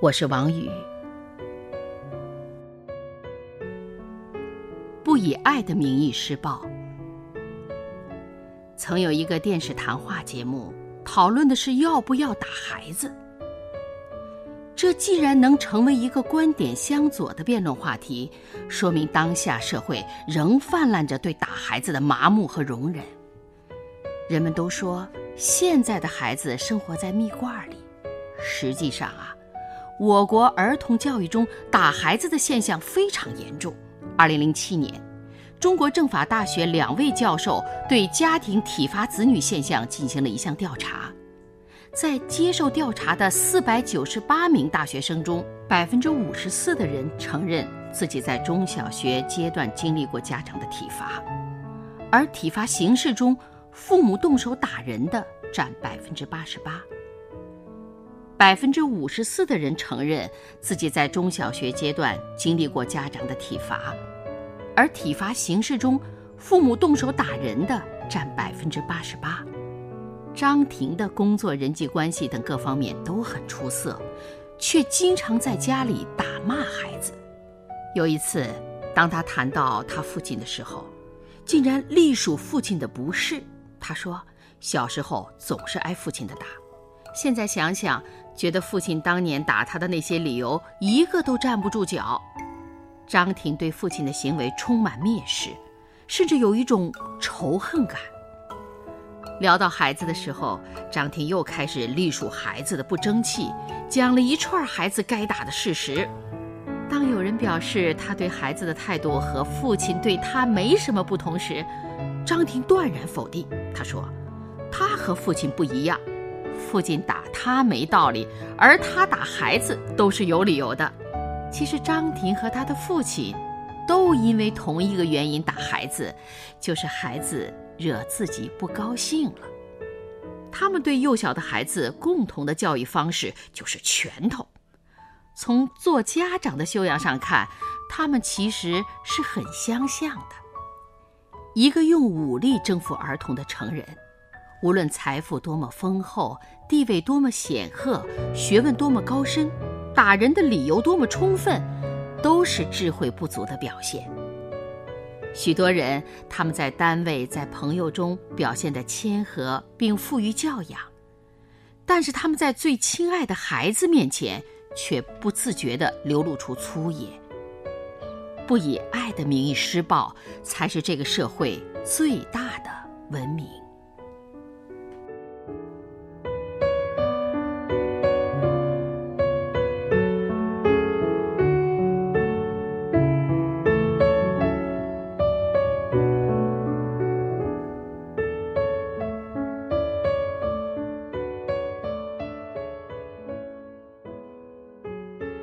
我是王宇。不以爱的名义施暴。曾有一个电视谈话节目，讨论的是要不要打孩子。这既然能成为一个观点相左的辩论话题，说明当下社会仍泛滥着对打孩子的麻木和容忍。人们都说现在的孩子生活在蜜罐里，实际上啊，我国儿童教育中打孩子的现象非常严重。2007年，中国政法大学2位教授对家庭体罚子女现象进行了一项调查。在接受调查的498名大学生中，54%的人承认自己在中小学阶段经历过家长的体罚，而体罚形式中，父母动手打人的占88%。54%的人承认自己在中小学阶段经历过家长的体罚，而体罚形式中，父母动手打人的占88%。张婷的工作、人际关系等各方面都很出色，却经常在家里打骂孩子。有一次，当她谈到她父亲的时候，竟然隶属父亲的不是。她说，小时候总是挨父亲的打，现在想想，觉得父亲当年打她的那些理由一个都站不住脚。张婷对父亲的行为充满蔑视，甚至有一种仇恨感。聊到孩子的时候，张婷又开始隶属孩子的不争气，讲了一串孩子该打的事实。当有人表示他对孩子的态度和父亲对他没什么不同时，张婷断然否定。他说，他和父亲不一样，父亲打他没道理，而他打孩子都是有理由的。其实张婷和他的父亲都因为同一个原因打孩子，就是孩子惹自己不高兴了。他们对幼小的孩子共同的教育方式就是拳头。从做家长的修养上看，他们其实是很相像的。一个用武力征服儿童的成人，无论财富多么丰厚，地位多么显赫，学问多么高深，打人的理由多么充分，都是智慧不足的表现。许多人，他们在单位、在朋友中表现得谦和并富于教养，但是他们在最亲爱的孩子面前，却不自觉地流露出粗野。不以爱的名义施暴，才是这个社会最大的文明。